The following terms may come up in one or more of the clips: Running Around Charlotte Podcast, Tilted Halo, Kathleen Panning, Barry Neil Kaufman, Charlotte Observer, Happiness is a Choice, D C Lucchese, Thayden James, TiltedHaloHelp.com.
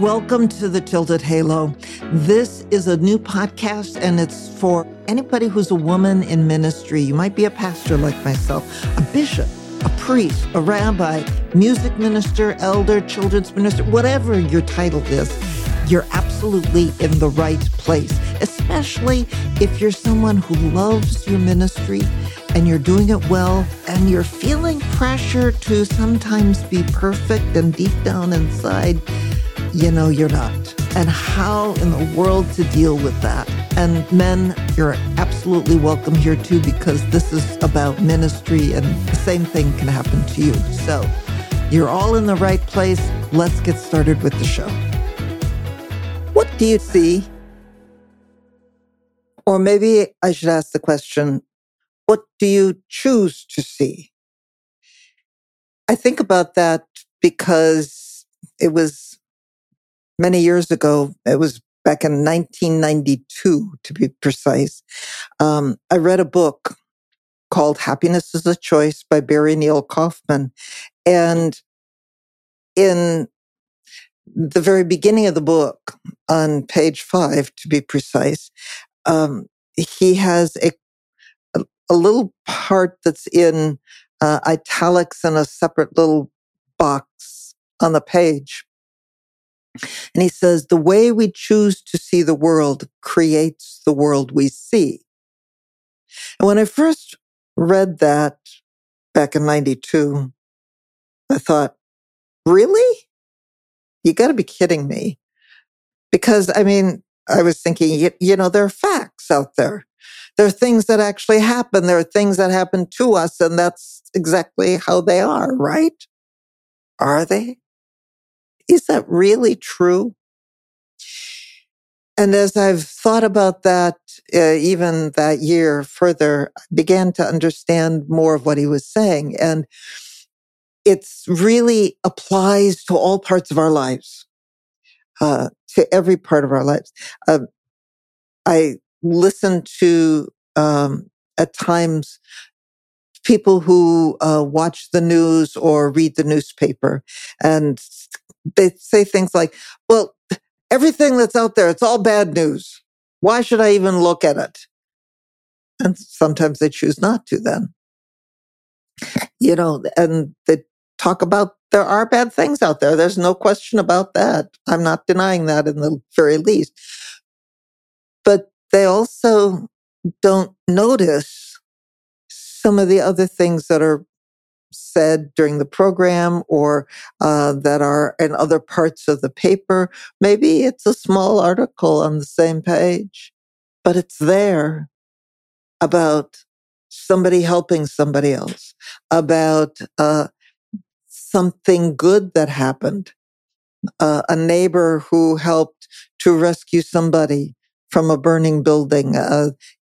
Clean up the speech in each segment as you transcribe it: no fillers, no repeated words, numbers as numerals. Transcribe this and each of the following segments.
Welcome to the Tilted Halo. This is a new podcast, and it's for anybody who's a woman in ministry. You might be a pastor like myself, a bishop, a priest, a rabbi, music minister, elder, children's minister, whatever your title is. You're absolutely in the right place, especially if you're someone who loves your ministry and you're doing it well and you're feeling pressure to sometimes be perfect, and deep down inside, you know you're not. And how in the world to deal with that. And men, you're absolutely welcome here too, because this is about ministry and the same thing can happen to you. So you're all in the right place. Let's get started with the show. What do you see? Or maybe I should ask the question, what do you choose to see? I think about that because it was many years ago. It was back in 1992, to be precise. I read a book called Happiness is a Choice by Barry Neil Kaufman. And in the very beginning of the book, on page 5, to be precise, he has a little part that's in italics in a separate little box on the page. And he says, the way we choose to see the world creates the world we see. And when I first read that back in 92, I thought, really? You got to be kidding me. Because, I mean, I was thinking, you know, there are facts out there. There are things that actually happen. There are things that happen to us, and that's exactly how they are, right? Are they? Is that really true? And as I've thought about that, even that year further, I began to understand more of what he was saying. And it really applies to all parts of our lives, to every part of our lives. I listen to, at times, people who watch the news or read the newspaper, and they say things like, well, everything that's out there, it's all bad news. Why should I even look at it? And sometimes they choose not to then. You know, and they talk about there are bad things out there. There's no question about that. I'm not denying that in the very least. But they also don't notice some of the other things that are said during the program or that are in other parts of the paper. Maybe it's a small article on the same page, but it's there about somebody helping somebody else, about something good that happened, a neighbor who helped to rescue somebody from a burning building,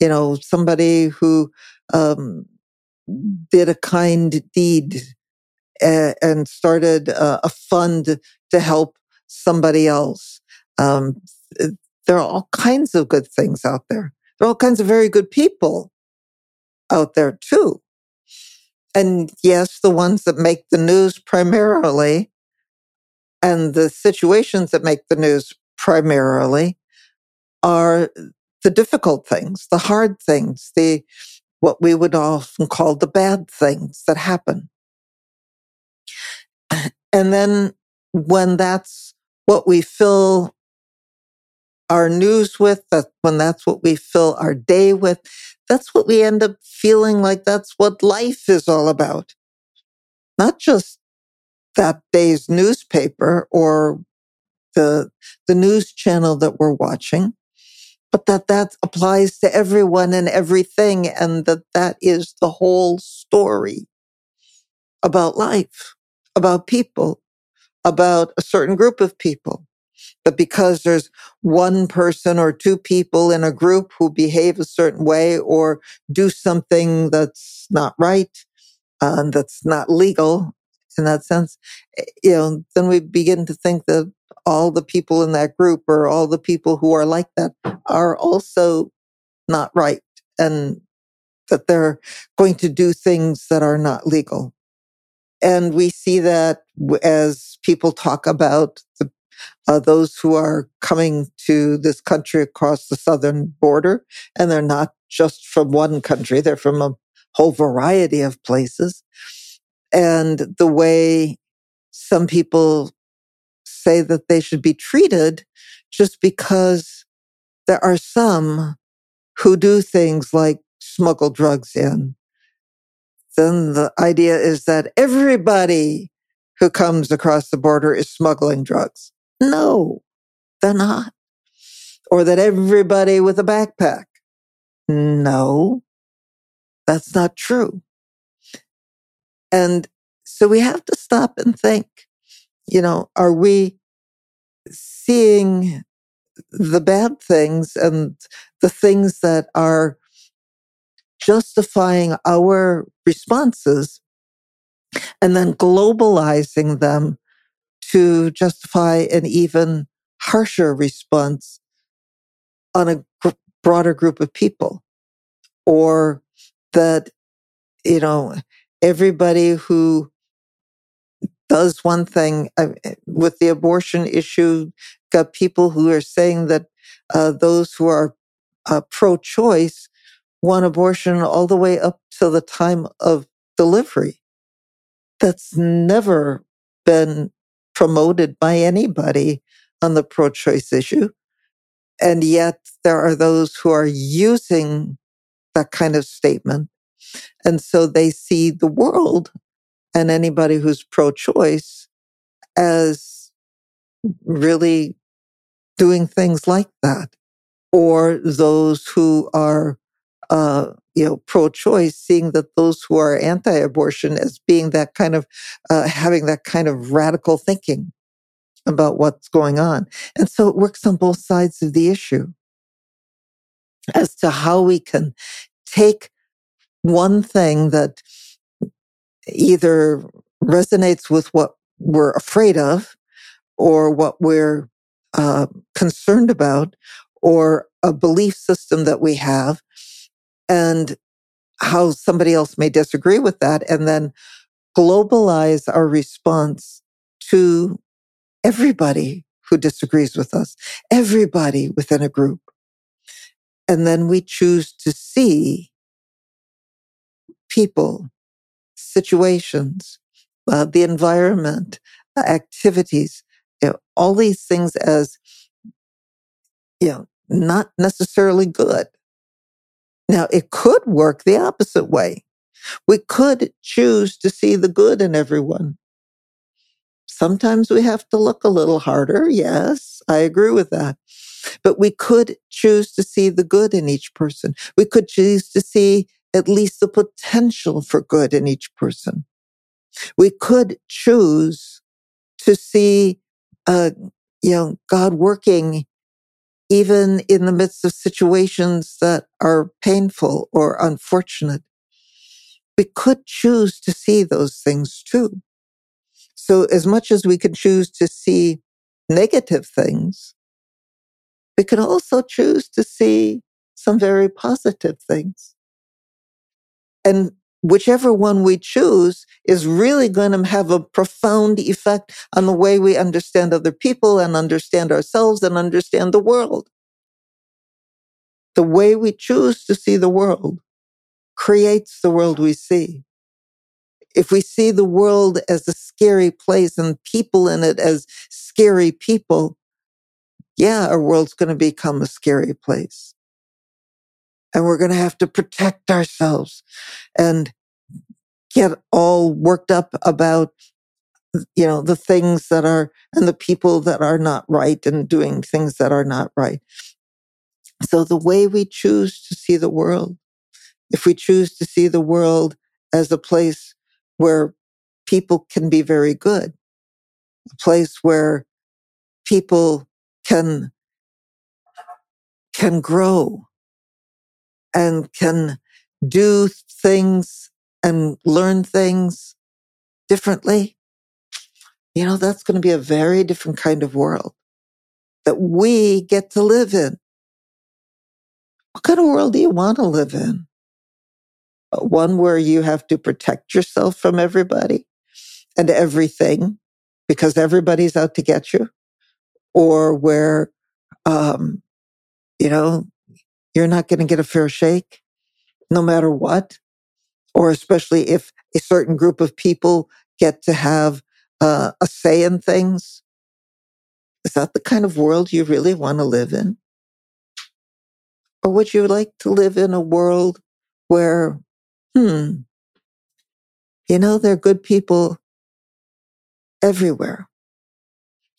you know, somebody who did a kind deed and started a fund to help somebody else. There are all kinds of good things out there. There are all kinds of very good people out there too. And yes, the ones that make the news primarily, and the situations that make the news primarily, are the difficult things, the hard things, the what we would often call the bad things that happen. And then when that's what we fill our news with, when that's what we fill our day with, that's what we end up feeling like that's what life is all about. Not just that day's newspaper or the news channel that we're watching, but that applies to everyone and everything, and that is the whole story about life, about people, about a certain group of people. But because there's one person or two people in a group who behave a certain way or do something that's not right, that's not legal in that sense, you know, then we begin to think that all the people in that group or all the people who are like that are also not right, and that they're going to do things that are not legal. And we see that as people talk about the those who are coming to this country across the southern border, and they're not just from one country, they're from a whole variety of places. And the way some people say that they should be treated, just because there are some who do things like smuggle drugs in. Then the idea is that everybody who comes across the border is smuggling drugs. No, they're not. Or that everybody with a backpack. No, that's not true. And so we have to stop and think, are we seeing the bad things and the things that are justifying our responses and then globalizing them to justify an even harsher response on a broader group of people? Or that, everybody who does one thing with the abortion issue, got people who are saying that those who are pro-choice want abortion all the way up to the time of delivery. That's never been promoted by anybody on the pro-choice issue. And yet there are those who are using that kind of statement. And so they see the world and anybody who's pro-choice as really doing things like that. Or those who are pro-choice, seeing that those who are anti-abortion as being that kind of, having that kind of radical thinking about what's going on. And so it works on both sides of the issue as to how we can take one thing that either resonates with what we're afraid of or what we're concerned about or a belief system that we have, and how somebody else may disagree with that, and then globalize our response to everybody who disagrees with us, everybody within a group. And then we choose to see people, situations, the environment, activities, all these things as, not necessarily good. Now, it could work the opposite way. We could choose to see the good in everyone. Sometimes we have to look a little harder. Yes, I agree with that. But we could choose to see the good in each person. We could choose to see at least the potential for good in each person. We could choose to see, God working even in the midst of situations that are painful or unfortunate. We could choose to see those things too. So as much as we can choose to see negative things, we can also choose to see some very positive things. And whichever one we choose is really going to have a profound effect on the way we understand other people and understand ourselves and understand the world. The way we choose to see the world creates the world we see. If we see the world as a scary place and people in it as scary people, our world's going to become a scary place. And we're going to have to protect ourselves and get all worked up about, the things that are, and the people that are not right and doing things that are not right. So the way we choose to see the world, if we choose to see the world as a place where people can be very good, a place where people can grow, and can do things and learn things differently, that's going to be a very different kind of world that we get to live in. What kind of world do you want to live in? One where you have to protect yourself from everybody and everything because everybody's out to get you? or where, you know, you're not going to get a fair shake no matter what, or especially if a certain group of people get to have a say in things. Is that the kind of world you really want to live in? Or would you like to live in a world where, you know, there are good people everywhere.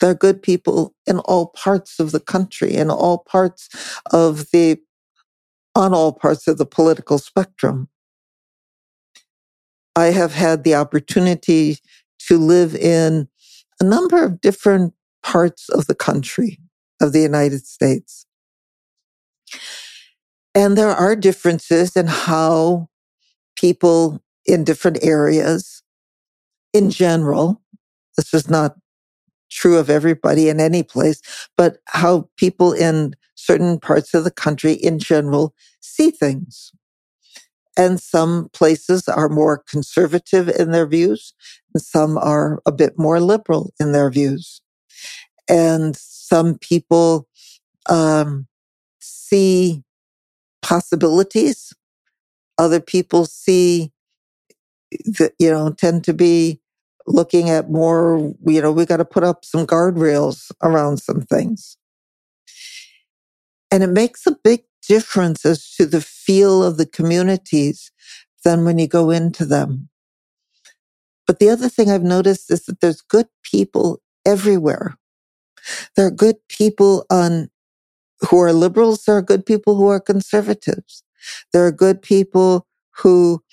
There are good people in all parts of the country, in all parts of the, on all parts of the political spectrum. I have had the opportunity to live in a number of different parts of the country, of the United States. And there are differences in how people in different areas, in general, this is not true of everybody in any place, but how people in certain parts of the country in general see things. And some places are more conservative in their views, and some are a bit more liberal in their views. And some people see possibilities. Other people see that, you know, tend to be looking at more, you know, we got to put up some guardrails around some things. And it makes a big difference as to the feel of the communities than when you go into them. But the other thing I've noticed is that there's good people everywhere. There are good people who are liberals. There are good people who are conservatives. There are good people who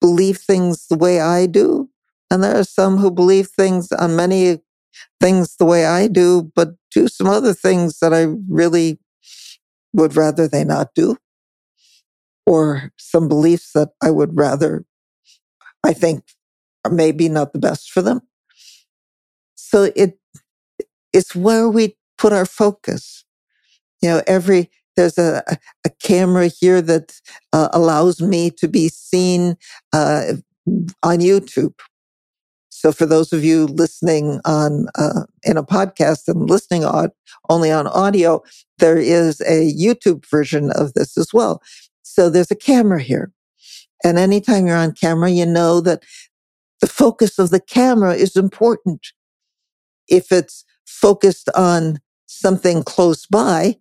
believe things the way I do. And there are some who believe things on many things the way I do, but do some other things that I really would rather they not do, or some beliefs that I would rather, I think, are maybe not the best for them. So it's where we put our focus. You know, there's a camera here that allows me to be seen on YouTube. So for those of you listening on in a podcast and listening only on audio, there is a YouTube version of this as well. So there's a camera here. And anytime you're on camera, you know that the focus of the camera is important. If it's focused on something close by,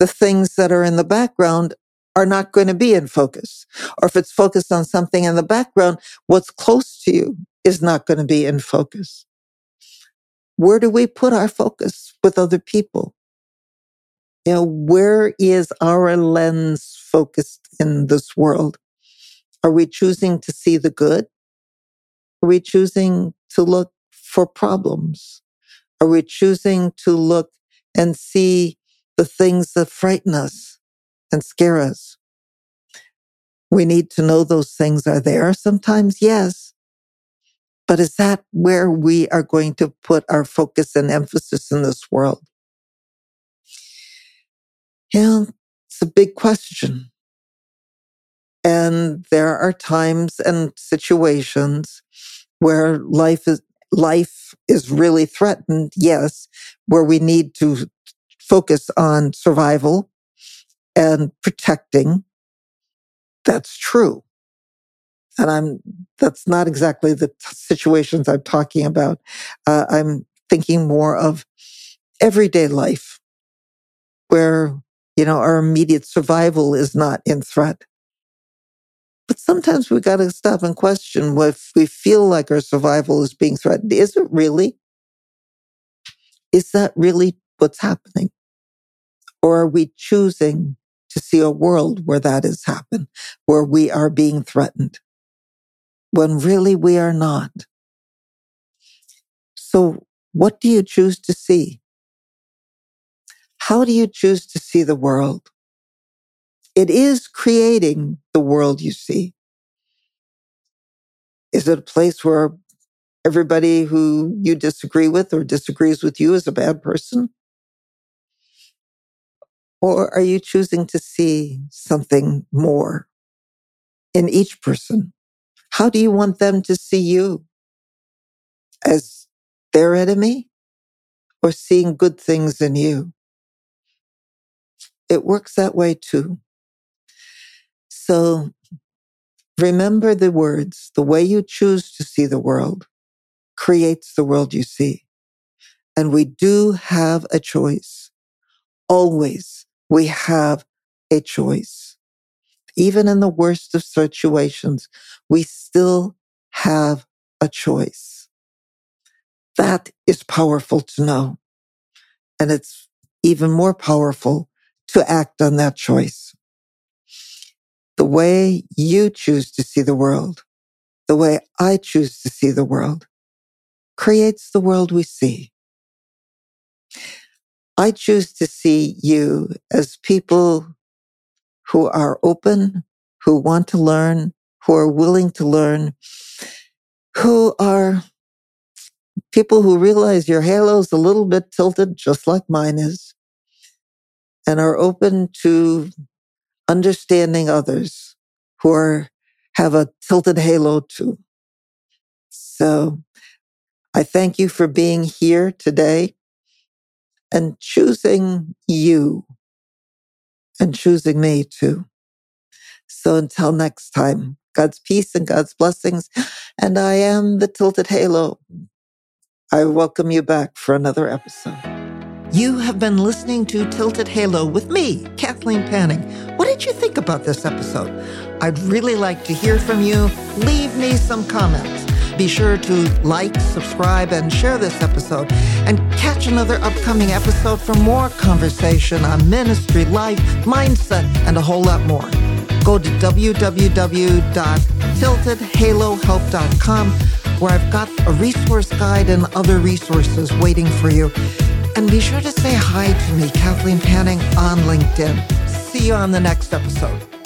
the things that are in the background are not going to be in focus. Or if it's focused on something in the background, what's close to you is not going to be in focus. Where do we put our focus with other people? You know, where is our lens focused in this world? Are we choosing to see the good? Are we choosing to look for problems? Are we choosing to look and see the things that frighten us and scare us? We need to know those things are there sometimes, yes. But is that where we are going to put our focus and emphasis in this world? You know, it's a big question. And there are times and situations where life is really threatened, yes, where we need to focus on survival and protecting. That's true. And that's not exactly the situations I'm talking about. I'm thinking more of everyday life where, you know, our immediate survival is not in threat. But sometimes we got to stop and question if we feel like our survival is being threatened. Is it really? Is that really what's happening? Or are we choosing to see a world where that has happened, where we are being threatened? When really we are not. So what do you choose to see? How do you choose to see the world? It is creating the world you see. Is it a place where everybody who you disagree with or disagrees with you is a bad person? Or are you choosing to see something more in each person? How do you want them to see you? As their enemy? or seeing good things in you. It works that way too. So remember the words, the way you choose to see the world creates the world you see. And we do have a choice. Always we have a choice. Even in the worst of situations, we still have a choice. That is powerful to know. And it's even more powerful to act on that choice. The way you choose to see the world, the way I choose to see the world, creates the world we see. I choose to see you as people who are open, who want to learn, who are willing to learn, who are people who realize your halo's a little bit tilted, just like mine is, and are open to understanding others who have a tilted halo too. So I thank you for being here today and choosing you and choosing me too. So until next time, God's peace and God's blessings. And I am the Tilted Halo. I welcome you back for another episode. You have been listening to Tilted Halo with me, Kathleen Panning. What did you think about this episode? I'd really like to hear from you. Leave me some comments. Be sure to like, subscribe, and share this episode. And catch another upcoming episode for more conversation on ministry, life, mindset, and a whole lot more. Go to www.TiltedHaloHelp.com, where I've got a resource guide and other resources waiting for you. And be sure to say hi to me, Kathleen Panning, on LinkedIn. See you on the next episode.